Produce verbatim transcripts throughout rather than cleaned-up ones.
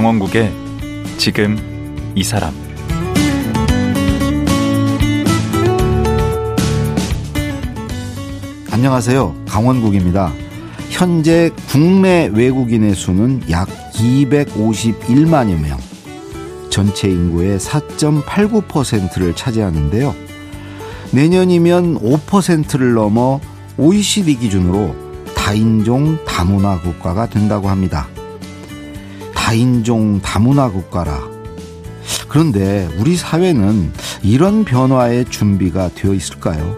강원국의 지금 이 사람. 안녕하세요. 강원국입니다. 현재 국내 외국인의 수는 약 이백오십일만여 명. 전체 인구의 사 점 팔구 퍼센트를 차지하는데요. 내년이면 오 퍼센트를 넘어 오이시디 기준으로 다인종 다문화 국가가 된다고 합니다. 다인종 다문화 국가라. 그런데 우리 사회는 이런 변화에 준비가 되어 있을까요?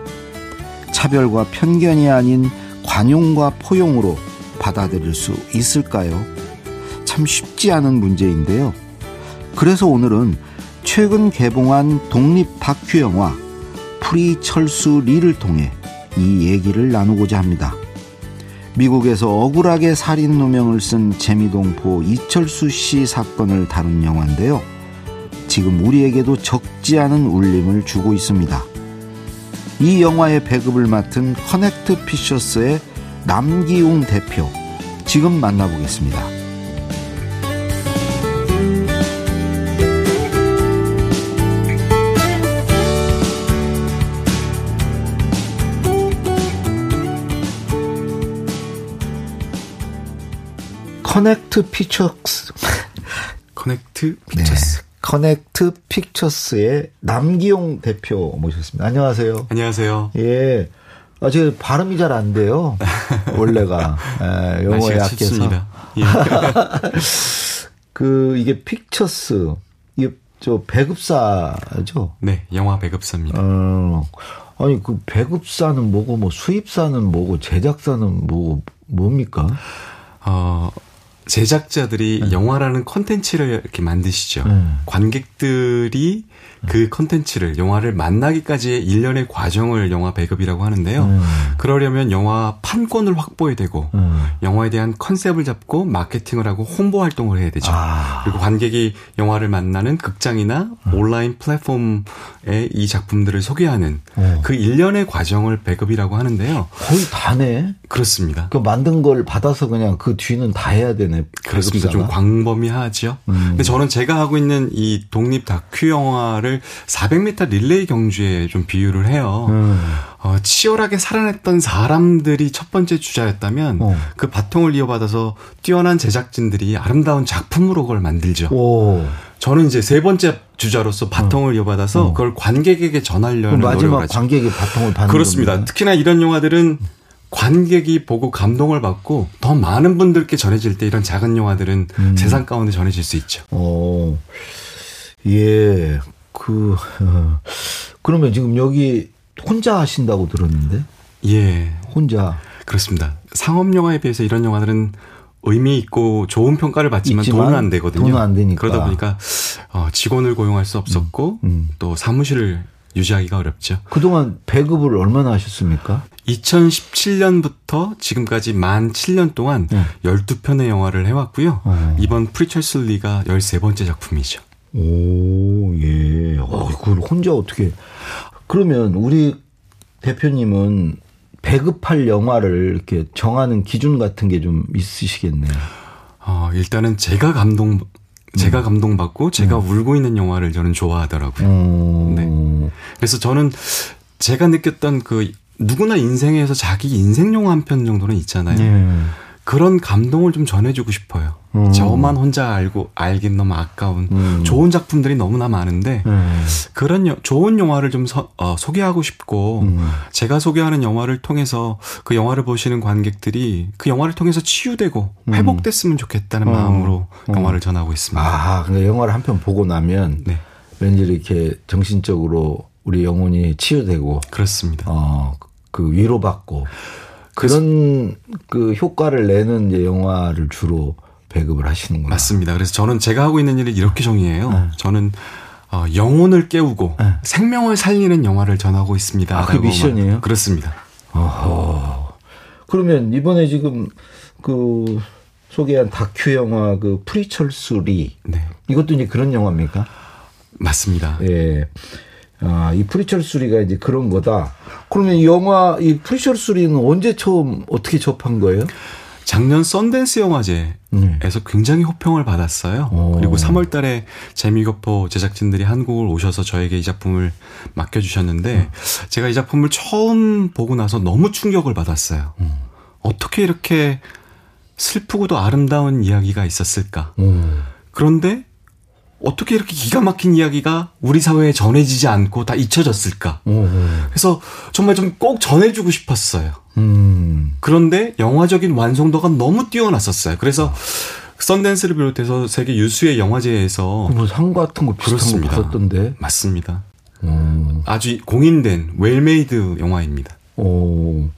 차별과 편견이 아닌 관용과 포용으로 받아들일 수 있을까요? 참 쉽지 않은 문제인데요. 그래서 오늘은 최근 개봉한 독립 다큐 영화 프리 철수 리를 통해 이 얘기를 나누고자 합니다. 미국에서 억울하게 살인 누명을 쓴 재미동포 이철수 씨 사건을 다룬 영화인데요. 지금 우리에게도 적지 않은 울림을 주고 있습니다. 이 영화의 배급을 맡은 커넥트 피처스의 남기웅 대표, 지금 만나보겠습니다. 커넥트 피처스. 커넥트 피처스. 네. 커넥트 픽처스의 남기용 대표 모셨습니다. 안녕하세요. 안녕하세요. 예. 아, 제가 발음이 잘 안 돼요. 원래가. 예, 영어에 약해서. 예. 그, 이게 픽처스. 이게 저 배급사죠? 네, 영화 배급사입니다. 어, 아니, 그 배급사는 뭐고, 뭐 수입사는 뭐고, 제작사는 뭐고, 뭡니까? 어, 제작자들이 네. 영화라는 컨텐츠를 이렇게 만드시죠. 네. 관객들이 그 컨텐츠를, 영화를 만나기까지의 일련의 과정을 영화 배급이라고 하는데요. 네. 그러려면 영화 판권을 확보해야 되고 네. 영화에 대한 컨셉을 잡고 마케팅을 하고 홍보 활동을 해야 되죠. 아. 그리고 관객이 영화를 만나는 극장이나 네. 온라인 플랫폼에 이 작품들을 소개하는 네. 그 일련의 과정을 배급이라고 하는데요. 거의 다네. 그렇습니다. 그 만든 걸 받아서 그냥 그 뒤는 다 해야 되네. 그렇습니다. 배급사가? 좀 광범위하죠. 음. 근데 저는 제가 하고 있는 이 독립 다큐 영화를 사백 미터 릴레이 경주에 좀 비유를 해요. 음. 어, 치열하게 살아냈던 사람들이 첫 번째 주자였다면 어. 그 바통을 이어받아서 뛰어난 제작진들이 아름다운 작품으로 그걸 만들죠. 오. 저는 이제 세 번째 주자로서 바통을 어. 이어받아서 어. 그걸 관객에게 전하려는 노력을 하죠. 마지막 관객이 바통을 받는 그렇습니다. 겁니다. 특히나 이런 영화들은 관객이 보고 감동을 받고 더 많은 분들께 전해질 때 이런 작은 영화들은 음. 세상 가운데 전해질 수 있죠. 어, 예, 그 어. 그러면 지금 여기 혼자 하신다고 들었는데? 예, 혼자. 그렇습니다. 상업 영화에 비해서 이런 영화들은 의미 있고 좋은 평가를 받지만 있지만, 돈은 안 되거든요. 돈은 안 되니까. 그러다 보니까 어, 직원을 고용할 수 없었고 음. 음. 또 사무실을 유지하기가 어렵죠. 그동안 배급을 얼마나 하셨습니까? 이천십칠년부터 지금까지 만 칠 년 동안 네. 열두 편의 영화를 해왔고요. 어. 이번 프리 철수 리가 열세 번째 작품이죠. 오, 예. 어, 그걸 혼자 어떻게. 그러면 우리 대표님은 배급할 영화를 이렇게 정하는 기준 같은 게 좀 있으시겠네요. 어, 일단은 제가 감동, 제가 감동받고 제가 음. 울고 있는 영화를 저는 좋아하더라고요. 음. 네. 그래서 저는 제가 느꼈던 그 누구나 인생에서 자기 인생 영화 한 편 정도는 있잖아요. 네. 그런 감동을 좀 전해주고 싶어요. 음. 저만 혼자 알고 알긴 너무 아까운 음. 좋은 작품들이 너무나 많은데 음. 그런 여, 좋은 영화를 좀 서, 어, 소개하고 싶고 음. 제가 소개하는 영화를 통해서 그 영화를 보시는 관객들이 그 영화를 통해서 치유되고 음. 회복됐으면 좋겠다는 음. 마음으로 음. 영화를 전하고 있습니다. 아, 그러니까 영화를 한 편 보고 나면 네. 왠지 이렇게 정신적으로 우리 영혼이 치유되고 그렇습니다. 어, 그 위로받고 그런 그 효과를 내는 이제 영화를 주로 배급을 하시는구나. 맞습니다. 그래서 저는 제가 하고 있는 일을 이렇게 정의해요. 네. 저는 어, 영혼을 깨우고 네. 생명을 살리는 영화를 전하고 있습니다. 아, 그 미션이에요? 말. 그렇습니다. 어허. 그러면 이번에 지금 그 소개한 다큐 영화 그 프리철수 리 네. 이것도 이제 그런 영화입니까? 맞습니다. 예. 아, 이 프리철수리가 이제 그런 거다. 그러면 영화, 이 프리철수리는 언제 처음 어떻게 접한 거예요? 작년 썬댄스 영화제에서 음. 굉장히 호평을 받았어요. 오. 그리고 삼월 달에 재미교포 제작진들이 한국을 오셔서 저에게 이 작품을 맡겨주셨는데 음. 제가 이 작품을 처음 보고 나서 너무 충격을 받았어요. 음. 어떻게 이렇게 슬프고도 아름다운 이야기가 있었을까. 음. 그런데 어떻게 이렇게 기가 막힌 이야기가 우리 사회에 전해지지 않고 다 잊혀졌을까. 음. 그래서 정말 좀 꼭 전해주고 싶었어요. 음. 그런데 영화적인 완성도가 너무 뛰어났었어요. 그래서 썬댄스를 비롯해서 세계 유수의 영화제에서 뭐 상 같은 거 비슷한 그렇습니다. 거 받았던데. 맞습니다. 음. 아주 공인된 웰메이드 영화입니다. 오.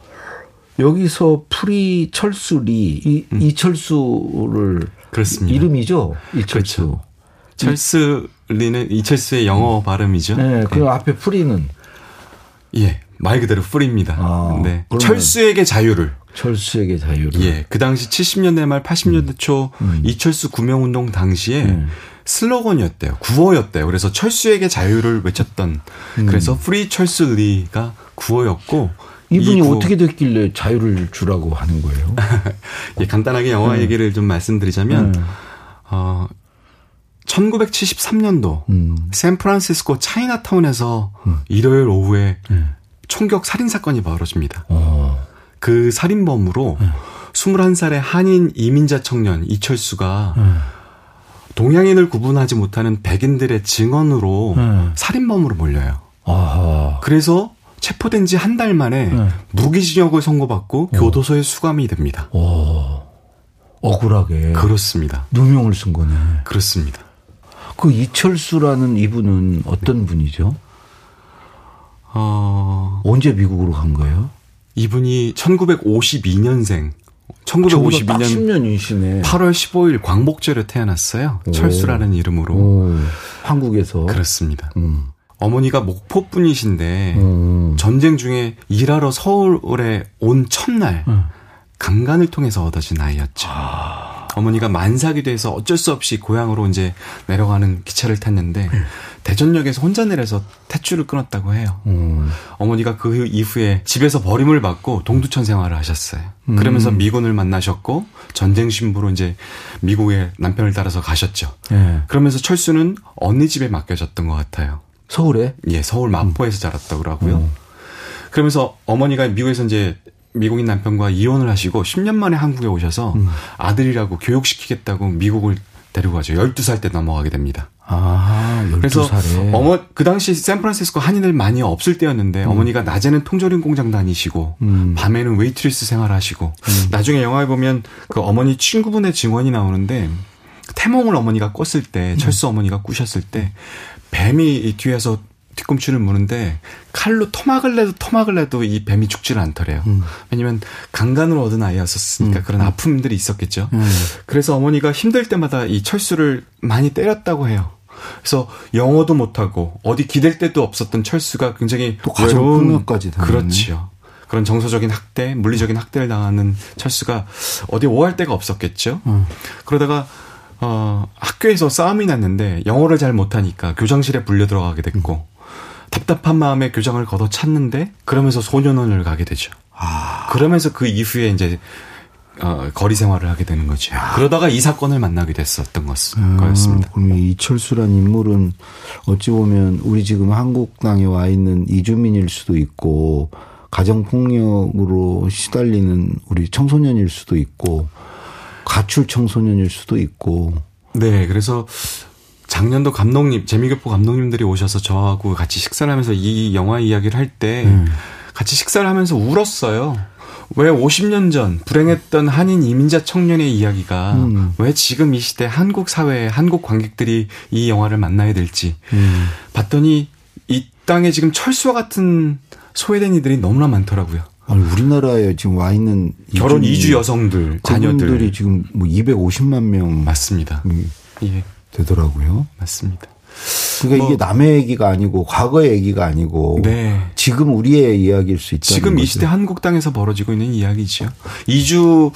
여기서 프리 철수 리 이, 음. 이철수를 그렇습니다. 이름이죠. 이철수. 그렇죠. 철수 리는 이철수의 영어 음. 발음이죠. 네, 그 네. 앞에 프리는 예. 말 그대로 프리입니다. 아, 네. 철수에게 자유를. 철수에게 자유를. 예. 그 당시 칠십 년대 말 팔십 년대 음. 초 음. 이철수 구명운동 당시에 음. 슬로건이었대요. 구호였대요. 그래서 철수에게 자유를 외쳤던. 음. 그래서 프리 철수 리가 구호였고. 이분이 이구... 어떻게 됐길래 자유를 주라고 하는 거예요? 예, 간단하게 영화 음. 얘기를 좀 말씀드리자면 음. 어, 천구백칠십삼 년도 음. 샌프란시스코 차이나타운에서 음. 일요일 오후에 음. 총격 살인사건이 벌어집니다. 오. 그 살인범으로 네. 스물한 살의 한인 이민자 청년 이철수가 네. 동양인을 구분하지 못하는 백인들의 증언으로 네. 살인범으로 몰려요. 아하. 그래서 체포된 지 한 달 만에 네. 무기징역을 선고받고 오. 교도소에 수감이 됩니다. 오. 억울하게. 그렇습니다. 누명을 쓴 거네. 그렇습니다. 그 이철수라는 이분은 어떤 네. 분이죠? 어... 언제 미국으로 간 거예요? 이분이 천구백오십이 년생. 천구백오십이 년 팔십 년이시네. 팔월 십오일 광복절에 태어났어요. 오. 철수라는 이름으로. 오. 한국에서. 그렇습니다. 음. 어머니가 목포 분이신데 음. 전쟁 중에 일하러 서울에 온 첫날 음. 강간을 통해서 얻어진 아이였죠. 아. 어머니가 만삭이 돼서 어쩔 수 없이 고향으로 이제 내려가는 기차를 탔는데 음. 대전역에서 혼자 내려서 탯줄을 끊었다고 해요. 음. 어머니가 그 이후에 집에서 버림을 받고 동두천 생활을 하셨어요. 음. 그러면서 미군을 만나셨고 전쟁 신부로 이제 미국에 남편을 따라서 가셨죠. 예. 그러면서 철수는 언니 집에 맡겨졌던 것 같아요. 서울에? 예, 서울 마포에서 음. 자랐다고 하고요. 음. 그러면서 어머니가 미국에서 이제 미국인 남편과 이혼을 하시고 십 년 만에 한국에 오셔서 음. 아들이라고 교육시키겠다고 미국을 데리고 가죠. 열두 살 때 넘어가게 됩니다. 아, 열두 살에. 그래서 어머, 그 당시 샌프란시스코 한인들 많이 없을 때였는데 음. 어머니가 낮에는 통조림 공장 다니시고 음. 밤에는 웨이트리스 생활하시고 음. 나중에 영화에 보면 그 어머니 친구분의 증언이 나오는데 태몽을 어머니가 꿨을 때 음. 철수 어머니가 꾸셨을 때 뱀이 이 뒤에서 뒤꿈치를 무는데 칼로 토막을 내도 토막을 내도 이 뱀이 죽지를 않더래요. 음. 왜냐면 강간으로 얻은 아이였었으니까 음. 그런 아픔들이 있었겠죠. 음. 그래서 어머니가 힘들 때마다 이 철수를 많이 때렸다고 해요. 그래서 영어도 못하고 어디 기댈 데도 없었던 철수가 굉장히 또 가정폭력까지 그렇지요. 그런 정서적인 학대, 물리적인 학대를 당하는 철수가 어디 오할 데가 없었겠죠. 음. 그러다가 어, 학교에서 싸움이 났는데 영어를 잘 못하니까 교장실에 불려 들어가게 됐고 음. 답답한 마음에 교장을 걷어 찼는데 그러면서 소년원을 가게 되죠. 아. 그러면서 그 이후에 이제 어, 거리 생활을 하게 되는 거죠. 아. 그러다가 이 사건을 만나게 됐었던 것을, 아, 거였습니다. 그럼 이철수란 인물은 어찌 보면 우리 지금 한국 땅에 와 있는 이주민일 수도 있고 가정폭력으로 시달리는 우리 청소년일 수도 있고 가출 청소년일 수도 있고. 네, 그래서 작년도 감독님, 재미교포 감독님들이 오셔서 저하고 같이 식사를 하면서 이 영화 이야기를 할 때 음. 같이 식사를 하면서 울었어요. 왜 오십 년 전 불행했던 한인 이민자 청년의 이야기가 음. 왜 지금 이 시대 한국 사회에 한국 관객들이 이 영화를 만나야 될지 음. 봤더니 이 땅에 지금 철수와 같은 소외된 이들이 너무나 많더라고요. 아니, 우리나라에 지금 와 있는 결혼 이주 여성들, 자녀들이 지금 뭐 이백오십만 명 맞습니다. 예. 되더라고요. 맞습니다. 그러니까 뭐, 이게 남의 얘기가 아니고 과거의 얘기가 아니고 네. 지금 우리의 이야기일 수 있다는 거죠. 지금 이 시대 한국 땅에서 벌어지고 있는 이야기지요. 이주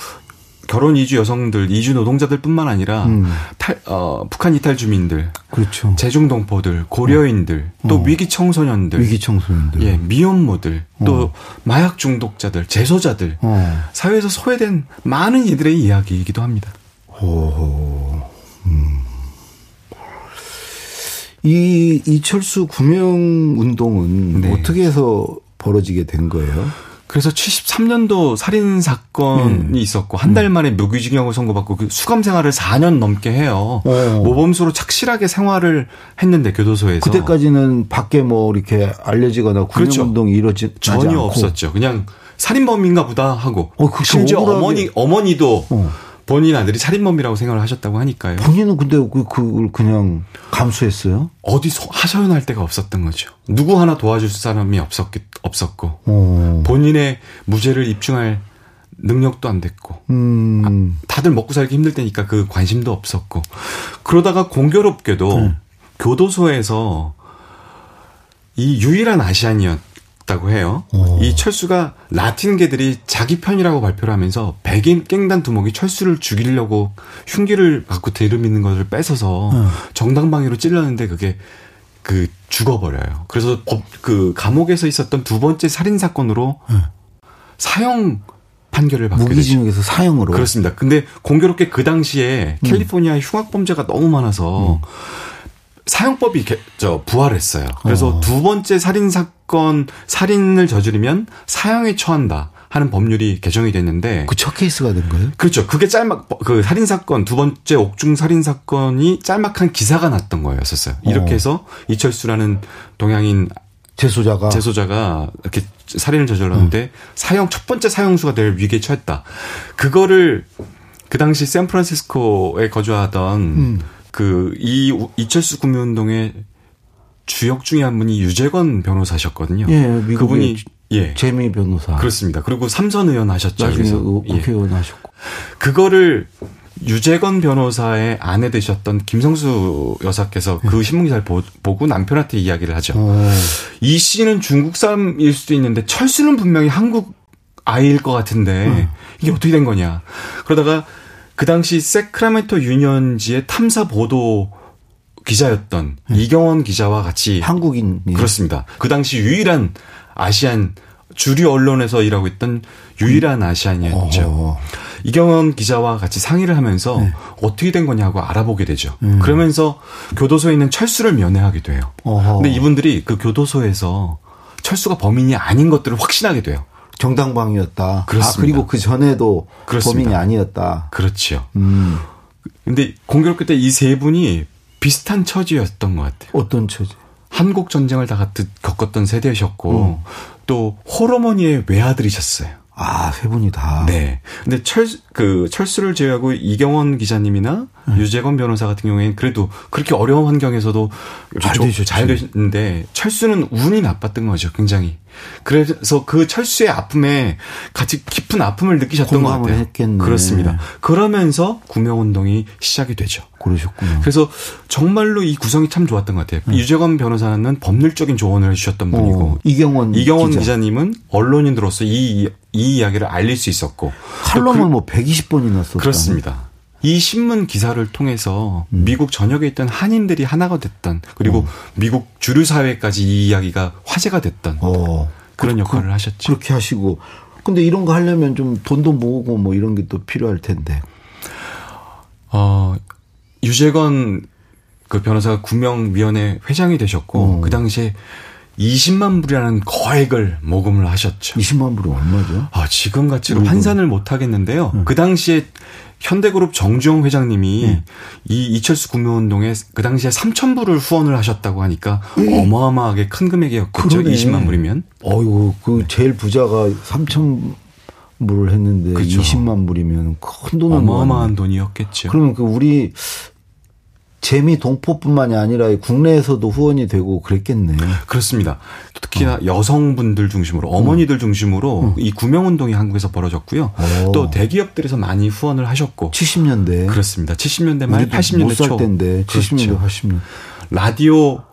결혼 이주 여성들, 이주 노동자들뿐만 아니라 음. 탈, 어, 북한 이탈 주민들, 그렇죠. 재중동포들, 고려인들, 어. 또 어. 위기 청소년들, 위기 청소년들, 예, 미혼모들, 어. 또 마약 중독자들, 재소자들, 어. 사회에서 소외된 많은 이들의 이야기이기도 합니다. 오, 음. 이 이철수 구명 운동은 네. 어떻게 해서 벌어지게 된 거예요? 그래서 칠십삼 년도 살인 사건이 음. 있었고 한 달 만에 무기징역을 선고받고 그 수감 생활을 사 년 넘게 해요. 오. 모범수로 착실하게 생활을 했는데 교도소에서. 그때까지는 밖에 뭐 이렇게 알려지거나 구명운동이 그렇죠. 이루어지지 전혀 않고. 없었죠. 그냥 살인범인가 보다 하고. 어, 심지어 억울하게. 어머니 어머니도 어. 본인 아들이 살인범이라고 생각을 하셨다고 하니까요. 본인은 근데 그걸 그냥 감수했어요? 어디서 하소연할 데가 없었던 거죠. 누구 하나 도와줄 사람이 없었기, 없었고 오. 본인의 무죄를 입증할 능력도 안 됐고 음. 다들 먹고 살기 힘들 테니까 그 관심도 없었고 그러다가 공교롭게도 음. 교도소에서 이 유일한 아시안이었 다고 해요. 오. 이 철수가 라틴계들이 자기 편이라고 발표를 하면서 백인 깽단 두목이 철수를 죽이려고 흉기를 갖고 들이미는 것을 뺏어서 어. 정당방위로 찔렀는데 그게 그 죽어버려요. 그래서 법, 그 감옥에서 있었던 두 번째 살인 사건으로 어. 사형 판결을 받게 됐죠. 무기징역에서 사형으로. 그렇습니다. 근데 공교롭게 그 당시에 음. 캘리포니아의 흉악범죄가 너무 많아서 음. 사형법이 개, 저 부활했어요. 그래서 어. 두 번째 살인 사건 살인을 저지르면 사형에 처한다 하는 법률이 개정이 됐는데 그 첫 케이스가 된 거예요? 그렇죠. 그게 짤막 그 살인 사건 두 번째 옥중 살인 사건이 짤막한 기사가 났던 거였었어요. 이렇게 해서 이철수라는 동양인 재소자가 재소자가 이렇게 살인을 저질렀는데 음. 사형 첫 번째 사형수가 될 위기에 처했다. 그거를 그 당시 샌프란시스코에 거주하던 음. 그, 이, 이철수 구명운동의 주역 중에 한 분이 유재건 변호사셨거든요. 예, 미국의 그분이, 예. 재미 변호사. 그렇습니다. 그리고 삼선 의원 하셨죠. 나중에 국회의원 예. 하셨고. 그거를 유재건 변호사의 아내 되셨던 김성수 여사께서 그 신문기사를 보, 보고 남편한테 이야기를 하죠. 오. 이 씨는 중국 사람일 수도 있는데 철수는 분명히 한국 아이일 것 같은데 음. 이게 어떻게 된 거냐. 그러다가 그 당시 세크라멘토 유년지의 탐사 보도 기자였던 네. 이경원 기자와 같이 한국인 예. 그렇습니다. 그 당시 유일한 아시안 주류 언론에서 일하고 있던 유일한 아시안이었죠. 어허. 이경원 기자와 같이 상의를 하면서 네. 어떻게 된 거냐고 알아보게 되죠. 음. 그러면서 교도소에 있는 철수를 면회하게 돼요. 어허. 근데 이분들이 그 교도소에서 철수가 범인이 아닌 것들을 확신하게 돼요. 정당방위였다. 그렇습니다. 아, 그리고 그 전에도 그렇습니다. 범인이 아니었다. 그렇죠. 음. 근데 공교롭게 때 이 세 분이 비슷한 처지였던 것 같아요. 어떤 처지? 한국 전쟁을 다 겪었던 세대셨고, 음. 또 호러머니의 외아들이셨어요. 아, 세 분이 다. 네. 근데 철, 그, 철수를 제외하고 이경원 기자님이나 음. 유재건 변호사 같은 경우에는 그래도 그렇게 어려운 환경에서도 잘 되셨죠. 잘 되셨는데, 철수는 운이 나빴던 거죠, 굉장히. 그래서 그 철수의 아픔에 같이 깊은 아픔을 느끼셨던 것 같아요. 했겠네. 그렇습니다. 그러면서 구명운동이 시작이 되죠. 그러셨군요. 그래서 정말로 이 구성이 참 좋았던 것 같아요. 음. 유재건 변호사는 법률적인 조언을 해주셨던 분이고, 어, 이경원, 이경원 기자. 기자님은 언론인으로서 이, 이 이야기를 알릴 수 있었고 칼럼을 그, 뭐 백이십 번이나 썼다. 그렇습니다. 이 신문 기사를 통해서 음. 미국 전역에 있던 한인들이 하나가 됐던 그리고 어. 미국 주류 사회까지 이 이야기가 화제가 됐던 어. 그런 그, 역할을 그, 하셨죠. 그렇게 하시고 근데 이런 거 하려면 좀 돈도 모으고 뭐 이런 게 또 필요할 텐데. 어, 유재건 그 변호사가 구명위원회 회장이 되셨고 어. 그 당시에 이십만 불이라는 거액을 모금을 하셨죠. 이십만 불이 얼마죠? 아, 지금 가치로 환산을 못 하겠는데요. 응. 그 당시에 현대그룹 정주영 회장님이 응. 이 이철수 구명운동에 그 당시에 삼천 불을 후원을 하셨다고 하니까 응. 어마어마하게 큰 금액이었겠죠. 그러네. 이십만 불이면. 어이구, 그 제일 부자가 삼천 불을 했는데 그쵸. 이십만 불이면 큰 돈은 어마어마한 돈이었겠죠. 그러면 그 우리 재미 동포뿐만이 아니라 국내에서도 후원이 되고 그랬겠네. 그렇습니다. 특히나 어. 여성분들 중심으로 어머니들 어. 중심으로 어. 이 구명운동이 한국에서 벌어졌고요. 어. 또 대기업들에서 많이 후원을 하셨고. 칠십 년대. 그렇습니다. 칠십 년대 말 팔십 년대 초. 못 살 때인데. 칠십 년대, 그렇죠. 팔십 년대. 라디오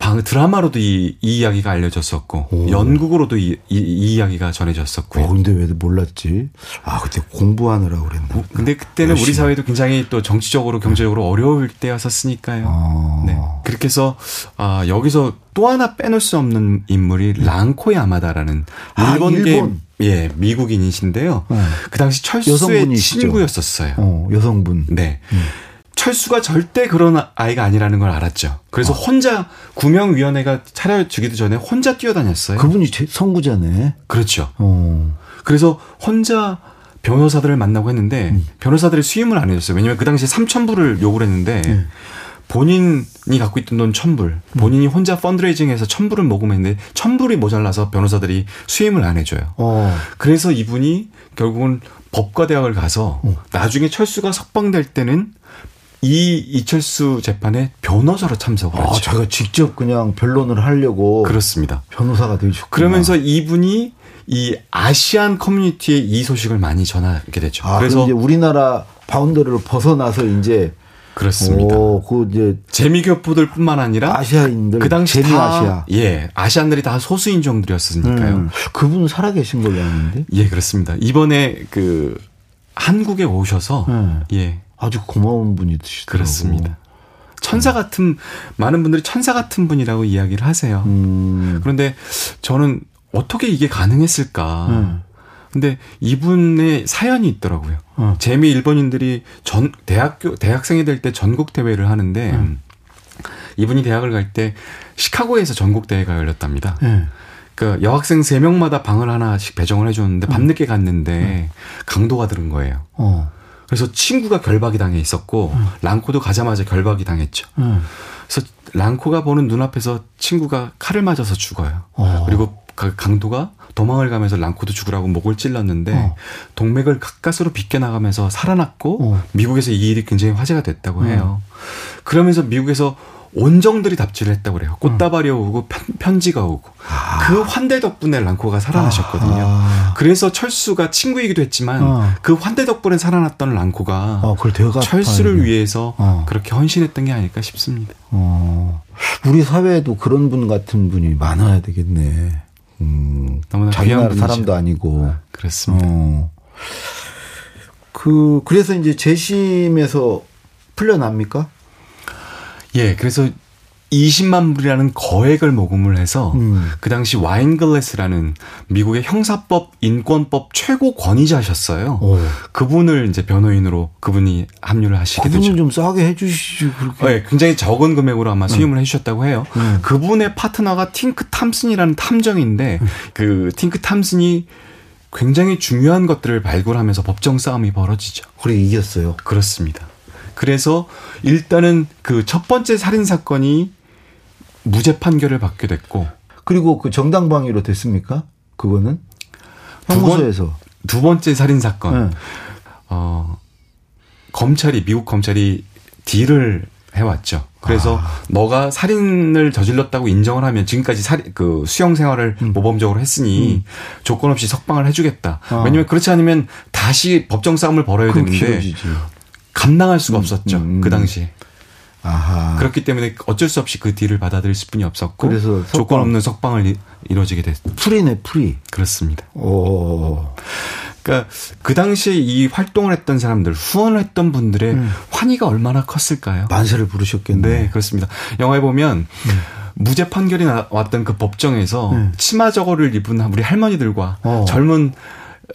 방, 드라마로도 이, 이 이야기가 알려졌었고 오. 연극으로도 이, 이, 이 이야기가 전해졌었고요. 어, 근데 왜 몰랐지? 아 그때 공부하느라고 그랬나? 어, 근데 그때는 열심히. 우리 사회도 굉장히 또 정치적으로 경제적으로 네. 어려울 때였었으니까요. 아. 네. 그렇게 해서 아, 여기서 또 하나 빼놓을 수 없는 인물이 네. 랑코야마다라는 아, 일본계 일본. 예, 미국인이신데요. 네. 그 당시 철수의 여성분이시죠? 친구였었어요. 어, 여성분. 네. 음. 철수가 절대 그런 아이가 아니라는 걸 알았죠. 그래서 어. 혼자 구명위원회가 차려주기도 전에 혼자 뛰어다녔어요. 그분이 선구자네. 그렇죠. 어. 그래서 혼자 변호사들을 만나고 했는데 음. 변호사들이 수임을 안 해줬어요. 왜냐하면 그 당시에 삼천 불을 요구를 했는데 네. 본인이 갖고 있던 돈 천 불, 본인이 혼자 펀드레이징해서 천 불을 모금했는데 천 불이 모자라서 변호사들이 수임을 안 해줘요. 어. 그래서 이분이 결국은 법과대학을 가서 어. 나중에 철수가 석방될 때는 이 이철수 재판에 변호사로 참석을 아, 했죠. 자기가 직접 그냥 변론을 하려고. 그렇습니다. 변호사가 되셨구나. 그러면서 이분이 이 아시안 커뮤니티에 이 소식을 많이 전하게 되죠. 아, 그래서 이제 우리나라 바운더리를 벗어나서 이제 그렇습니다. 오, 그 이제 재미교포들뿐만 아니라 아시아인들 그 당시 다 아시아. 예, 아시안들이 다 소수인종들이었으니까요. 음, 그분 살아계신 걸로 아는데? 예, 그렇습니다. 이번에 그 한국에 오셔서 음. 예. 아주 고마운 분이시더라고요. 그렇습니다. 천사 같은 많은 분들이 천사 같은 분이라고 이야기를 하세요. 음. 그런데 저는 어떻게 이게 가능했을까? 음. 근데 이분의 사연이 있더라고요. 음. 재미 일본인들이 전 대학교 대학생이 될 때 전국 대회를 하는데 음. 이분이 대학을 갈 때 시카고에서 전국 대회가 열렸답니다. 음. 그 여학생 세 명마다 방을 하나씩 배정을 해줬는데 음. 밤늦게 갔는데 음. 강도가 들은 거예요. 어. 그래서 친구가 결박이 당해 있었고 음. 랑코도 가자마자 결박이 당했죠. 음. 그래서 랑코가 보는 눈앞에서 친구가 칼을 맞아서 죽어요. 어. 그리고 강도가 도망을 가면서 랑코도 죽으라고 목을 찔렀는데 어. 동맥을 가까스로 빗겨나가면서 살아났고 어. 미국에서 이 일이 굉장히 화제가 됐다고 해요. 음. 그러면서 미국에서 온정들이 답지를 했다고 그래요. 꽃다발이 오고 편지가 오고 아. 그 환대 덕분에 랑코가 살아나셨거든요. 아. 그래서 철수가 친구이기도 했지만 아. 그 환대 덕분에 살아났던 랑코가 아, 철수를 아니면. 위해서 아. 그렇게 헌신했던 게 아닐까 싶습니다. 어. 우리 사회에도 그런 분 같은 분이 많아야 되겠네. 음. 자기 나라 사람도 아니고. 그렇습니다. 어. 그 그래서 이제 재심에서 풀려납니까? 예, 그래서 이십만 불이라는 거액을 모금을 해서 음. 그 당시 와인글래스라는 미국의 형사법, 인권법 최고 권위자셨어요. 오. 그분을 이제 변호인으로 그분이 합류를 하시게 되죠. 그분은 좀 싸게 해주시죠. 그렇게. 네, 굉장히 적은 금액으로 아마 수임을 음. 해주셨다고 해요. 음. 그분의 파트너가 팅크 탐슨이라는 탐정인데 음. 그 팅크 탐슨이 굉장히 중요한 것들을 발굴하면서 법정 싸움이 벌어지죠. 그래 이겼어요. 그렇습니다. 그래서 일단은 그 첫 번째 살인 사건이 무죄 판결을 받게 됐고 그리고 그 정당방위로 됐습니까? 그거는 형무소에서 두, 번, 두 번째 살인 사건 네. 어, 검찰이 미국 검찰이 딜을 해왔죠. 그래서 아. 너가 살인을 저질렀다고 인정을 하면 지금까지 살인, 그 수용 생활을 음. 모범적으로 했으니 음. 조건 없이 석방을 해주겠다. 아. 왜냐하면 그렇지 않으면 다시 법정 싸움을 벌어야 되는데. 길어지지. 감당할 수가 없었죠. 음, 음. 그 당시에. 아하. 그렇기 때문에 어쩔 수 없이 그 딜을 받아들일 수뿐이 없었고 그래서 석방. 조건 없는 석방을 이, 이루어지게 됐습니다. 프리네 프리. 그렇습니다. 오. 그러니까 그 당시에 이 활동을 했던 사람들 후원을 했던 분들의 음. 환희가 얼마나 컸을까요? 만세를 부르셨겠네요. 네. 그렇습니다. 영화에 보면 음. 무죄 판결이 나왔던 그 법정에서 음. 치마 저거를 입은 우리 할머니들과 어. 젊은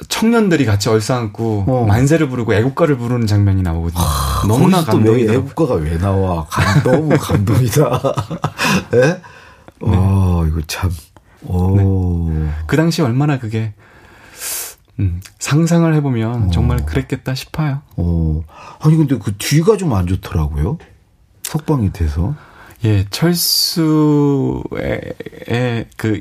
청년들이 같이 얼싸안고 어. 만세를 부르고 애국가를 부르는 장면이 나오거든요. 아, 너무나 감동이다. 애국가가 왜 나와? 감, 너무 감동이다. 예? 네? 어, 이거 참. 오. 네. 그 당시 얼마나 그게 음, 상상을 해보면 오. 정말 그랬겠다 싶어요. 오. 아니 근데 그 뒤가 좀 안 좋더라고요. 석방이 돼서. 예, 철수의 그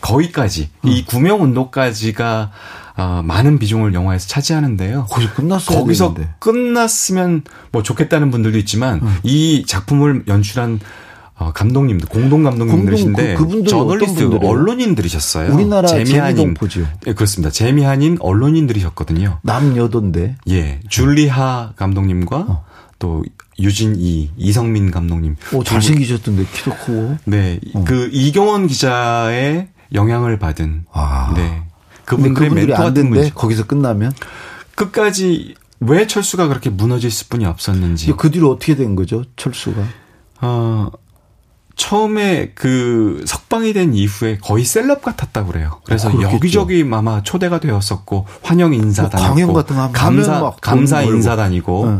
거기까지 음. 이 구명 운동까지가 어, 많은 비중을 영화에서 차지하는데요. 거기서 끝났어야 거기서 되는데. 끝났으면 뭐 좋겠다는 분들도 있지만 음. 이 작품을 연출한 어, 감독님들 공동 감독님들이신데 공동, 그, 저널리스트 언론인들이셨어요. 우리나라 재미한인 보죠. 예, 그렇습니다. 재미한인 언론인들이셨거든요. 남여도인데. 예, 줄리하 감독님과 어. 또 유진이, 이성민 감독님. 오, 잘생기셨던데, 키도 크고. 네. 어. 그, 이경원 기자의 영향을 받은. 아. 네. 그분들의 멘토 같은 분이. 거기서 끝나면? 끝까지 왜 철수가 그렇게 무너질 수뿐이 없었는지. 그 뒤로 어떻게 된 거죠, 철수가? 어, 처음에 그 석방이 된 이후에 거의 셀럽 같았다고 그래요. 그래서 어, 여기저기 아마 초대가 되었었고, 환영 인사 뭐 다니고, 강연 같은 거 하면 감사, 막 감사 인사 다니고. 네.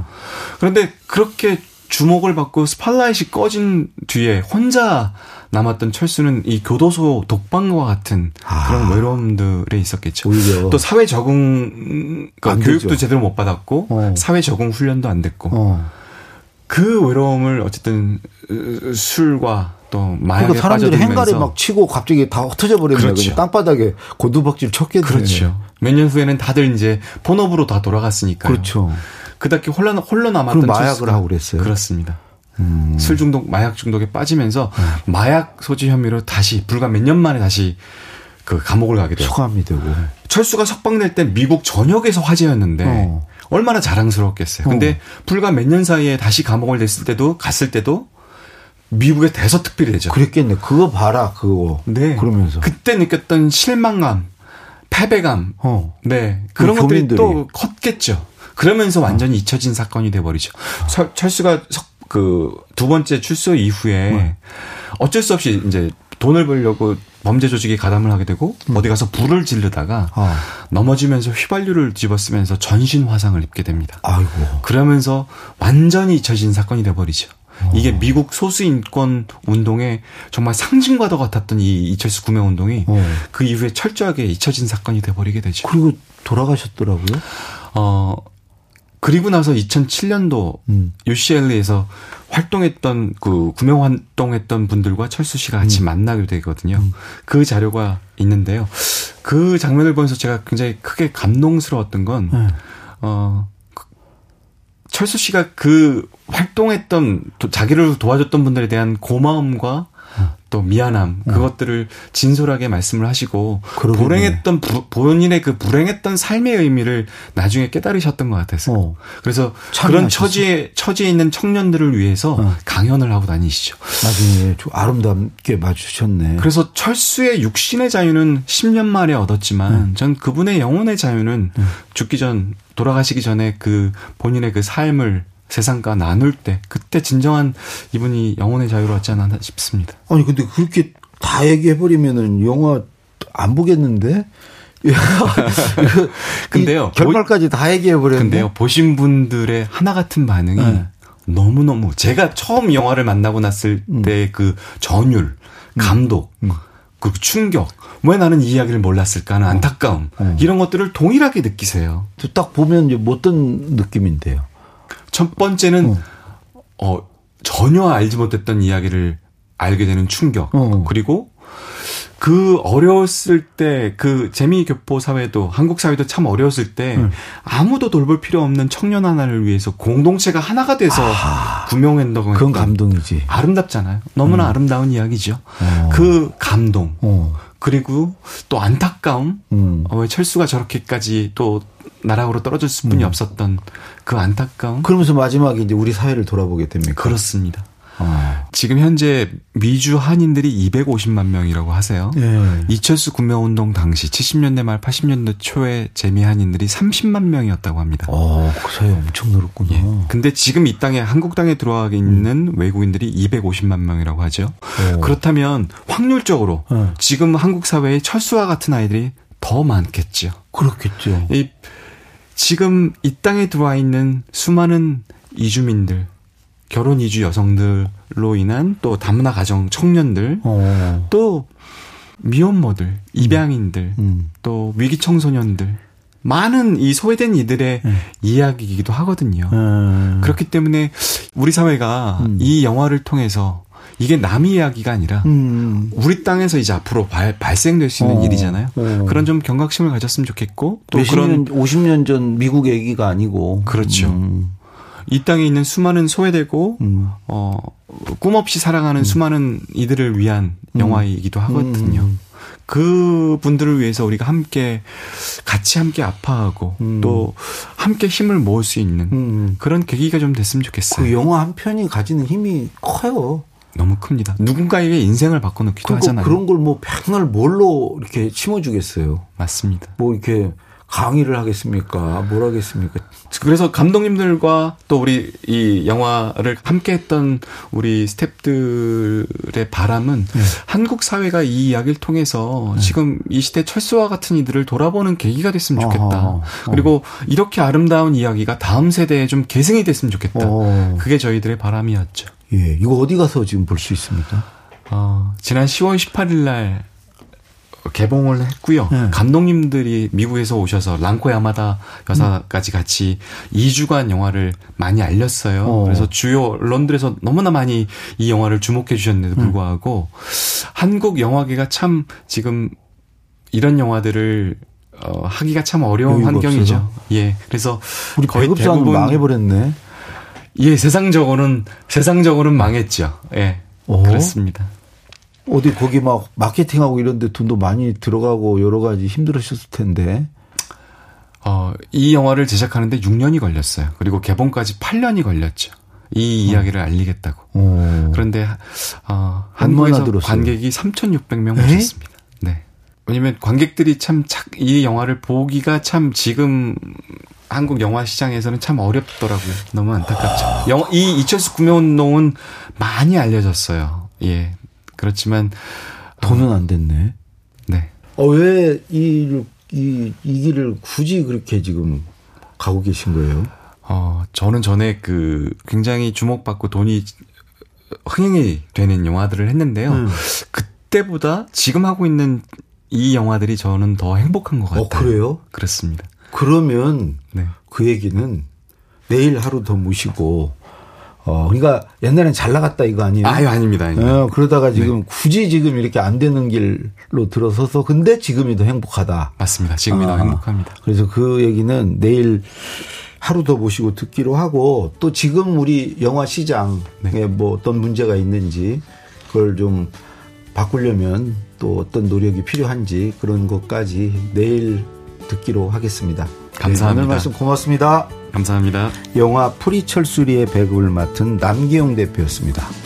그런데 그렇게 주목을 받고 스팟라이트가 꺼진 뒤에 혼자 남았던 철수는 이 교도소 독방과 같은 아. 그런 외로움들에 있었겠죠. 오히려. 또 사회 적응, 그러니까 교육도 되죠. 제대로 못 받았고, 어. 사회 적응 훈련도 안 됐고, 어. 그 외로움을 어쨌든 술과 또 마약에 그러니까 사람들이 행가리 막 치고 갑자기 다 흩어져 버리는 거예요. 그렇죠. 땅바닥에 곤두박질 쳤겠네요. 그렇죠. 몇 년 후에는 다들 이제 본업으로 다 돌아갔으니까요. 그렇죠. 그닥기 홀로, 홀로 남았던 그럼 마약을 철수가. 하고 그랬어요. 그렇습니다. 음. 술 중독, 마약 중독에 빠지면서 음. 마약 소지 혐의로 다시 불과 몇 년 만에 다시 그 감옥을 가게 돼요. 소감이 되고. 철수가 석방될 때 미국 전역에서 화제였는데 어. 얼마나 자랑스러웠겠어요. 어. 근데 불과 몇 년 사이에 다시 감옥을 냈을 때도 갔을 때도 미국의 대서특필이 되죠. 그랬겠네. 그거 봐라 그거. 네. 그러면서 그때 느꼈던 실망감, 패배감, 어. 네 그런 것들이 또 컸겠죠. 그러면서 완전히 어. 잊혀진 사건이 돼버리죠. 어. 철수가 그 두 번째 출소 이후에 네. 어쩔 수 없이 이제 돈을 벌려고 범죄 조직에 가담을 하게 되고 음. 어디 가서 불을 지르다가 어. 넘어지면서 휘발유를 집어쓰면서 전신 화상을 입게 됩니다. 아이고. 그러면서 완전히 잊혀진 사건이 돼버리죠. 어. 이게 미국 소수인권 운동의 정말 상징과도 같았던 이 이철수 구명 운동이 어. 그 이후에 철저하게 잊혀진 사건이 돼버리게 되죠. 그리고 돌아가셨더라고요. 어 그리고 나서 이천칠 년도 음. 유씨엘에이에서 활동했던 그 구명 활동했던 분들과 철수 씨가 같이 음. 만나게 되거든요. 음. 그 자료가 있는데요. 그 장면을 보면서 제가 굉장히 크게 감동스러웠던 건 네. 어. 철수 씨가 그 활동했던 자기를 도와줬던 분들에 대한 고마움과 또 미안함 어. 그것들을 진솔하게 말씀을 하시고 그러겠네. 불행했던 부, 본인의 그 불행했던 삶의 의미를 나중에 깨달으셨던 것 같았어요. 어. 그래서 그런 하셨어? 처지에 처지에 있는 청년들을 위해서 어. 강연을 하고 다니시죠. 나중에 좀 아름답게 맞추셨네. 그래서 철수의 육신의 자유는 십 년 만에 얻었지만 음. 전 그분의 영혼의 자유는 음. 죽기 전 돌아가시기 전에 그 본인의 그 삶을 세상과 나눌 때 그때 진정한 이분이 영혼의 자유로 왔지 않았나 싶습니다. 아니 근데 그렇게 다 얘기해버리면은 영화 안 보겠는데? 근데요 결말까지 다 얘기해버렸는데 근데요 보신 분들의 하나 같은 반응이 네. 너무너무 제가 처음 영화를 만나고 났을 음. 때 그 전율, 감독 음. 음. 그 충격 왜 나는 이 이야기를 몰랐을까 하는 안타까움 어. 어. 이런 것들을 동일하게 느끼세요. 딱 보면 이제 어떤 느낌인데요? 첫 번째는 어. 어, 전혀 알지 못했던 이야기를 알게 되는 충격. 어. 그리고 그 어려웠을 때 그 재미교포 사회도 한국 사회도 참 어려웠을 때 음. 아무도 돌볼 필요 없는 청년 하나를 위해서 공동체가 하나가 돼서 아. 구명한다고 그건 감동이지. 아름답잖아요. 너무나 음. 아름다운 이야기죠. 어. 그 감동. 어. 그리고 또 안타까움. 음. 어, 왜 철수가 저렇게까지 또 나락으로 떨어질 수뿐이 음. 없었던 그 안타까움. 그러면서 마지막에 이제 우리 사회를 돌아보게 됩니까? 그렇습니다. 아. 지금 현재 미주 한인들이 이백오십만 명이라고 하세요. 예. 이철수 구명운동 당시 칠십 년대 말 팔십 년대 초에 재미 한인들이 삼십만 명이었다고 합니다. 어, 그 사이 엄청 늘었군요. 예. 근데 지금 이 땅에 한국 땅에 들어와 있는 음. 외국인들이 이백오십만 명이라고 하죠. 오. 그렇다면 확률적으로 예. 지금 한국 사회에 철수와 같은 아이들이 더 많겠죠. 그렇겠죠. 이 지금 이 땅에 들어와 있는 수많은 이주민들, 결혼 이주 여성들로 인한 또 다문화 가정 청년들, 어. 또 미혼모들, 입양인들, 음. 또 위기 청소년들, 많은 이 소외된 이들의 음. 이야기이기도 하거든요. 음. 그렇기 때문에 우리 사회가 음. 이 영화를 통해서 이게 남의 이야기가 아니라 음. 우리 땅에서 이제 앞으로 발, 발생될 수 있는 어, 일이잖아요. 어. 그런 좀 경각심을 가졌으면 좋겠고 또 그런 년, 오십 년 전 미국 얘기가 아니고 그렇죠. 음. 이 땅에 있는 수많은 소외되고 음. 어, 꿈 없이 살아가는 음. 수많은 이들을 위한 영화이기도 하거든요. 음. 그 분들을 위해서 우리가 함께 같이 함께 아파하고 음. 또 함께 힘을 모을 수 있는 음. 그런 계기가 좀 됐으면 좋겠어요. 그 영화 한 편이 가지는 힘이 커요. 너무 큽니다. 누군가에게 인생을 바꿔놓기도 그러니까 하잖아요. 그런 걸 뭐 백날 뭘로 이렇게 심어주겠어요. 맞습니다. 뭐 이렇게 강의를 하겠습니까? 뭘 하겠습니까? 그래서 감독님들과 또 우리 이 영화를 함께했던 우리 스태프들의 바람은 네. 한국 사회가 이 이야기를 통해서 네. 지금 이 시대 철수와 같은 이들을 돌아보는 계기가 됐으면 좋겠다. 아하. 그리고 어. 이렇게 아름다운 이야기가 다음 세대에 좀 계승이 됐으면 좋겠다. 어. 그게 저희들의 바람이었죠. 예, 이거 어디 가서 지금 볼 수 있습니까? 어, 지난 시월 십팔일날 개봉을 했고요. 네. 감독님들이 미국에서 오셔서 랑코야마다 여사까지 같이 이 주간 영화를 많이 알렸어요. 어. 그래서 주요 언론들에서 너무나 많이 이 영화를 주목해 주셨는데도 불구하고 네. 한국 영화계가 참 지금 이런 영화들을 어, 하기가 참 어려운 환경이죠. 없어서. 예, 그래서 우리 거의 대부분 망해버렸네. 예, 세상적으로는 세상적으로는 망했죠. 예, 오. 그렇습니다. 어디 거기 막 마케팅하고 이런데 돈도 많이 들어가고 여러 가지 힘들으셨을 텐데. 어, 이 영화를 제작하는데 육 년이 걸렸어요. 그리고 개봉까지 팔 년이 걸렸죠. 이 이야기를 어. 알리겠다고. 오. 그런데 어, 한국에서 관객이 삼천육백 명 오셨습니다. 네. 왜냐면 관객들이 참 이 영화를 보기가 참 지금. 한국 영화 시장에서는 참 어렵더라고요. 너무 안타깝죠. 영화, 이 이철수 구매운동은 많이 알려졌어요. 예, 그렇지만 돈은 안 됐네. 네. 어, 왜 이, 이, 이 길을 굳이 그렇게 지금 가고 계신 거예요? 어, 저는 전에 그 굉장히 주목받고 돈이 흥행이 되는 영화들을 했는데요. 음. 그때보다 지금 하고 있는 이 영화들이 저는 더 행복한 것 같아요. 어, 그래요? 그렇습니다. 그러면 네. 그 얘기는 내일 하루 더 모시고 어 그러니까 옛날엔 잘 나갔다 이거 아니에요? 아유 아닙니다. 아닙니다. 어, 그러다가 지금 네. 굳이 지금 이렇게 안 되는 길로 들어서서 근데 지금이 더 행복하다. 맞습니다. 지금이 아, 더 행복합니다. 그래서 그 얘기는 내일 하루 더 모시고 듣기로 하고 또 지금 우리 영화 시장에 네. 뭐 어떤 문제가 있는지 그걸 좀 바꾸려면 또 어떤 노력이 필요한지 그런 것까지 내일 듣기로 하겠습니다. 감사합니다. 네, 오늘 말씀 고맙습니다. 감사합니다. 영화 프리철수리의 배급을 맡은 남기웅 대표였습니다.